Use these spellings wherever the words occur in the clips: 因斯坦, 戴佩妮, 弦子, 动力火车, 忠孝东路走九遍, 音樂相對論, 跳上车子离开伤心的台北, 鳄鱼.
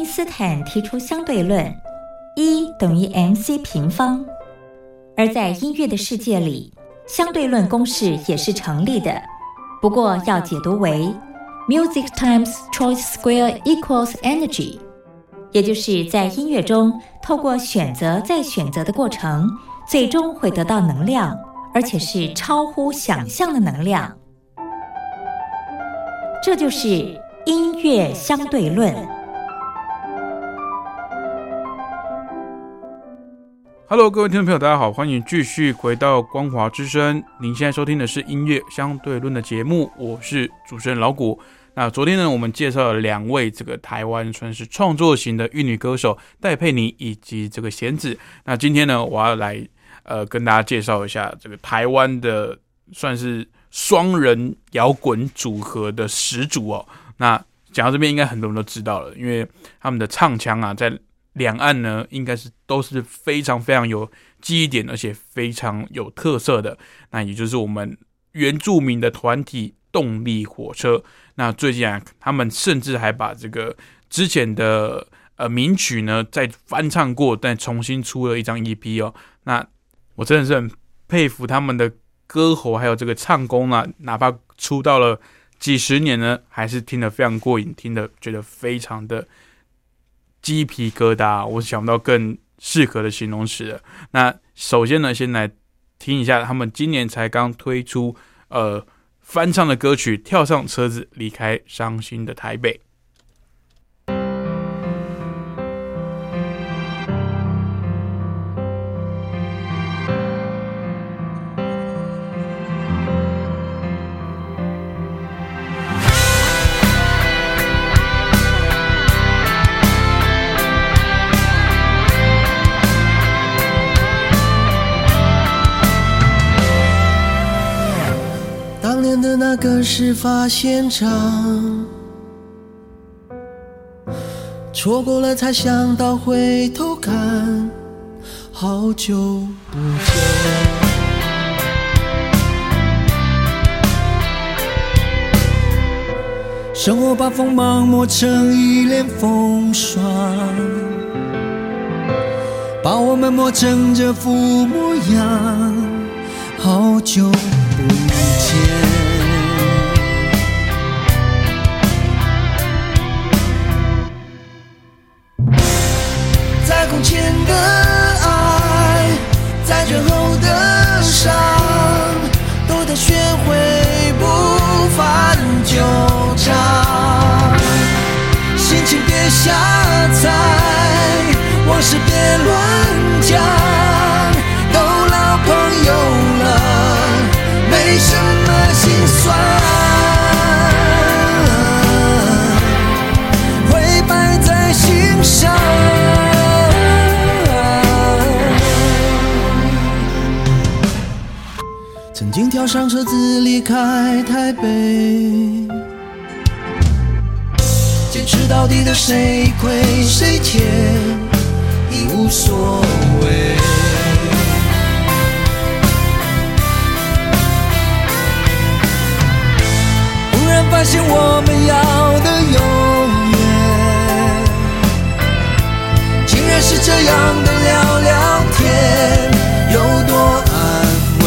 因斯坦提出相对论， E 等于 MC 平方。而在音乐的世界里，相对论公式也是成立的，不过要解读为 Music times choice square equals energy， 也就是在音乐中透过选择再选择的过程，最终会得到能量，而且是超乎想象的能量。这就是音乐相对论。Hello， 各位听众朋友，大家好，欢迎继续回到光华之声。您现在收听的是音乐相对论的节目，我是主持人老谷。那昨天呢，我们介绍了两位这个台湾算是创作型的玉女歌手戴佩妮以及这个弦子。那今天呢，我要来跟大家介绍一下这个台湾的算是双人摇滚组合的始祖哦。那讲到这边，应该很多人都知道了，因为他们的唱腔啊，在两岸呢，应该是都是非常非常有记忆点，而且非常有特色的。那也就是我们原住民的团体动力火车。那最近啊，他们甚至还把这个之前的名曲呢再翻唱过，但重新出了一张 EP 哦。那我真的是很佩服他们的歌喉还有这个唱功啊，哪怕出道了几十年呢，还是听得非常过瘾，听得觉得非常的鸡皮疙瘩，我想不到更适合的形容词了。那首先呢，先来听一下他们今年才刚推出翻唱的歌曲《跳上车子离开伤心的台北》。那个事发现场，错过了才想到回头看，好久不见。生活把锋芒磨成一脸风霜，把我们磨成这副模样，好久不见。从前的爱，在最后的伤，都得学会不翻旧账。心情别瞎猜，往事别乱讲，都老朋友了，没什么心酸。曾经跳上车子离开台北，坚持到底的谁亏谁欠已无所谓。忽然发现我们要的永远，竟然是这样的聊聊天，有多安慰。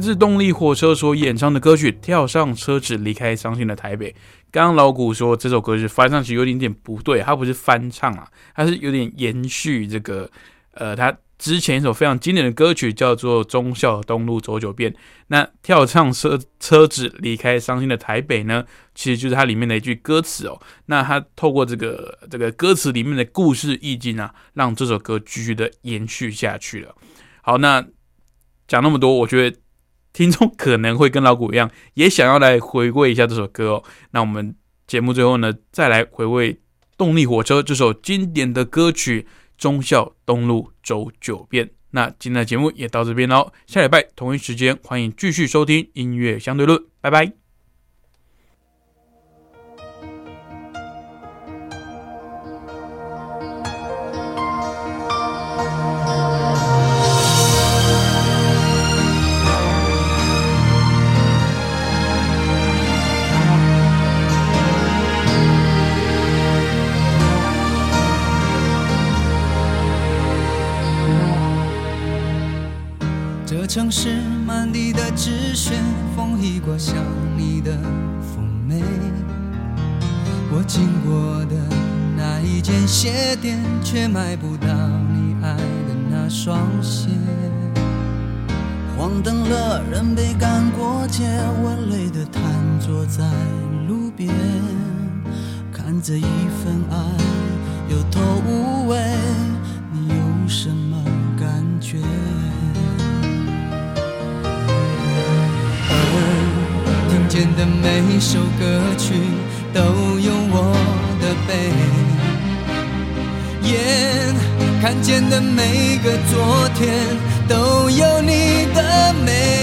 自动力火车所演唱的歌曲《跳上车子离开伤心的台北》。刚刚老古说这首歌是翻唱，其实有点不对，它不是翻唱啊，它是有点延续这个它之前一首非常经典的歌曲叫做《忠孝东路走九遍》。那跳上车子离开伤心的台北呢，其实就是它里面的一句歌词哦。那它透过这个歌词里面的故事意境啊，让这首歌继续的延续下去了。好，那讲那么多，我觉得听众可能会跟老古一样，也想要来回味一下这首歌哦。那我们节目最后呢，再来回味动力火车这首经典的歌曲《忠孝东路走九遍》。那今天的节目也到这边喽，下礼拜同一时间欢迎继续收听音乐相对论，拜拜。城市满地的纸屑，风一刮像你的妩媚。我经过的那一间鞋店，却买不到你爱的那双鞋。黄灯了，人被赶过街，我累得瘫坐在路边，看着一份爱有头无尾，你有什么感觉？听见的每首歌曲都有我的悲，眼看见的每个昨天都有你的美。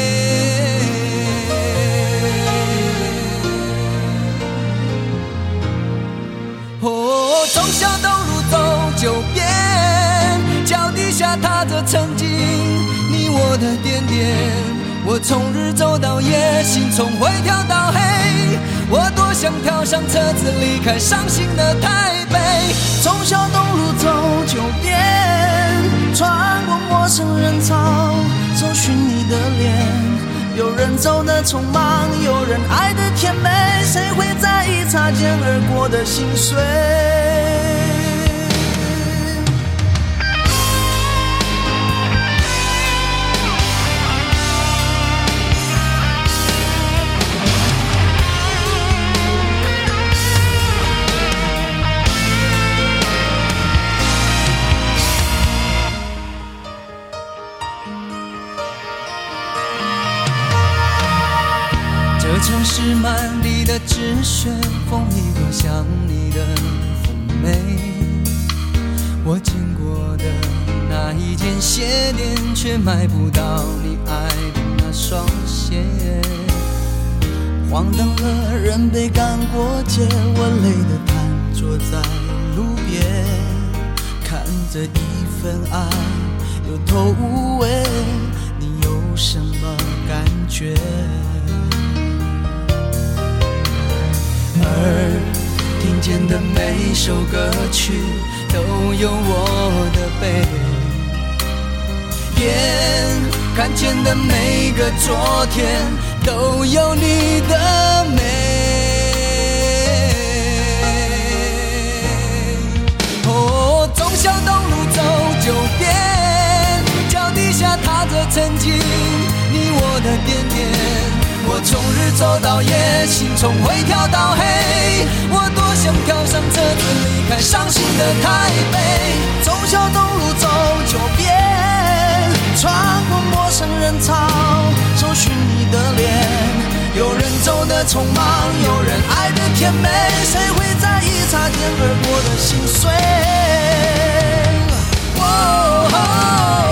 哦，忠孝东路走九遍，脚底下踏着曾经你我的点点。我从日走到夜，心从灰跳到黑，我多想跳上车子离开伤心的台北。忠孝东路走九遍，穿过陌生人潮，搜寻你的脸。有人走得匆忙，有人爱得甜美，谁会在意擦肩而过的心碎？城市满地的纸屑，风一刮像你的妩媚。我经过的那一间鞋店，却买不到你爱的那双鞋。黄灯了，人被赶过街，我累得瘫坐在路边，看着一份爱有头无尾，你有什么感觉？听见的每首歌曲都有我的悲，眼看见的每个昨天都有你的美。哦，忠孝东路走九遍，脚底下踏着曾经你我的点点。我从日走到夜，心从灰跳到黑，我多想跳上车子离开伤心的台北。忠孝东路走九遍，穿过陌生人潮，搜寻你的脸。有人走得匆忙，有人爱得甜美，谁会在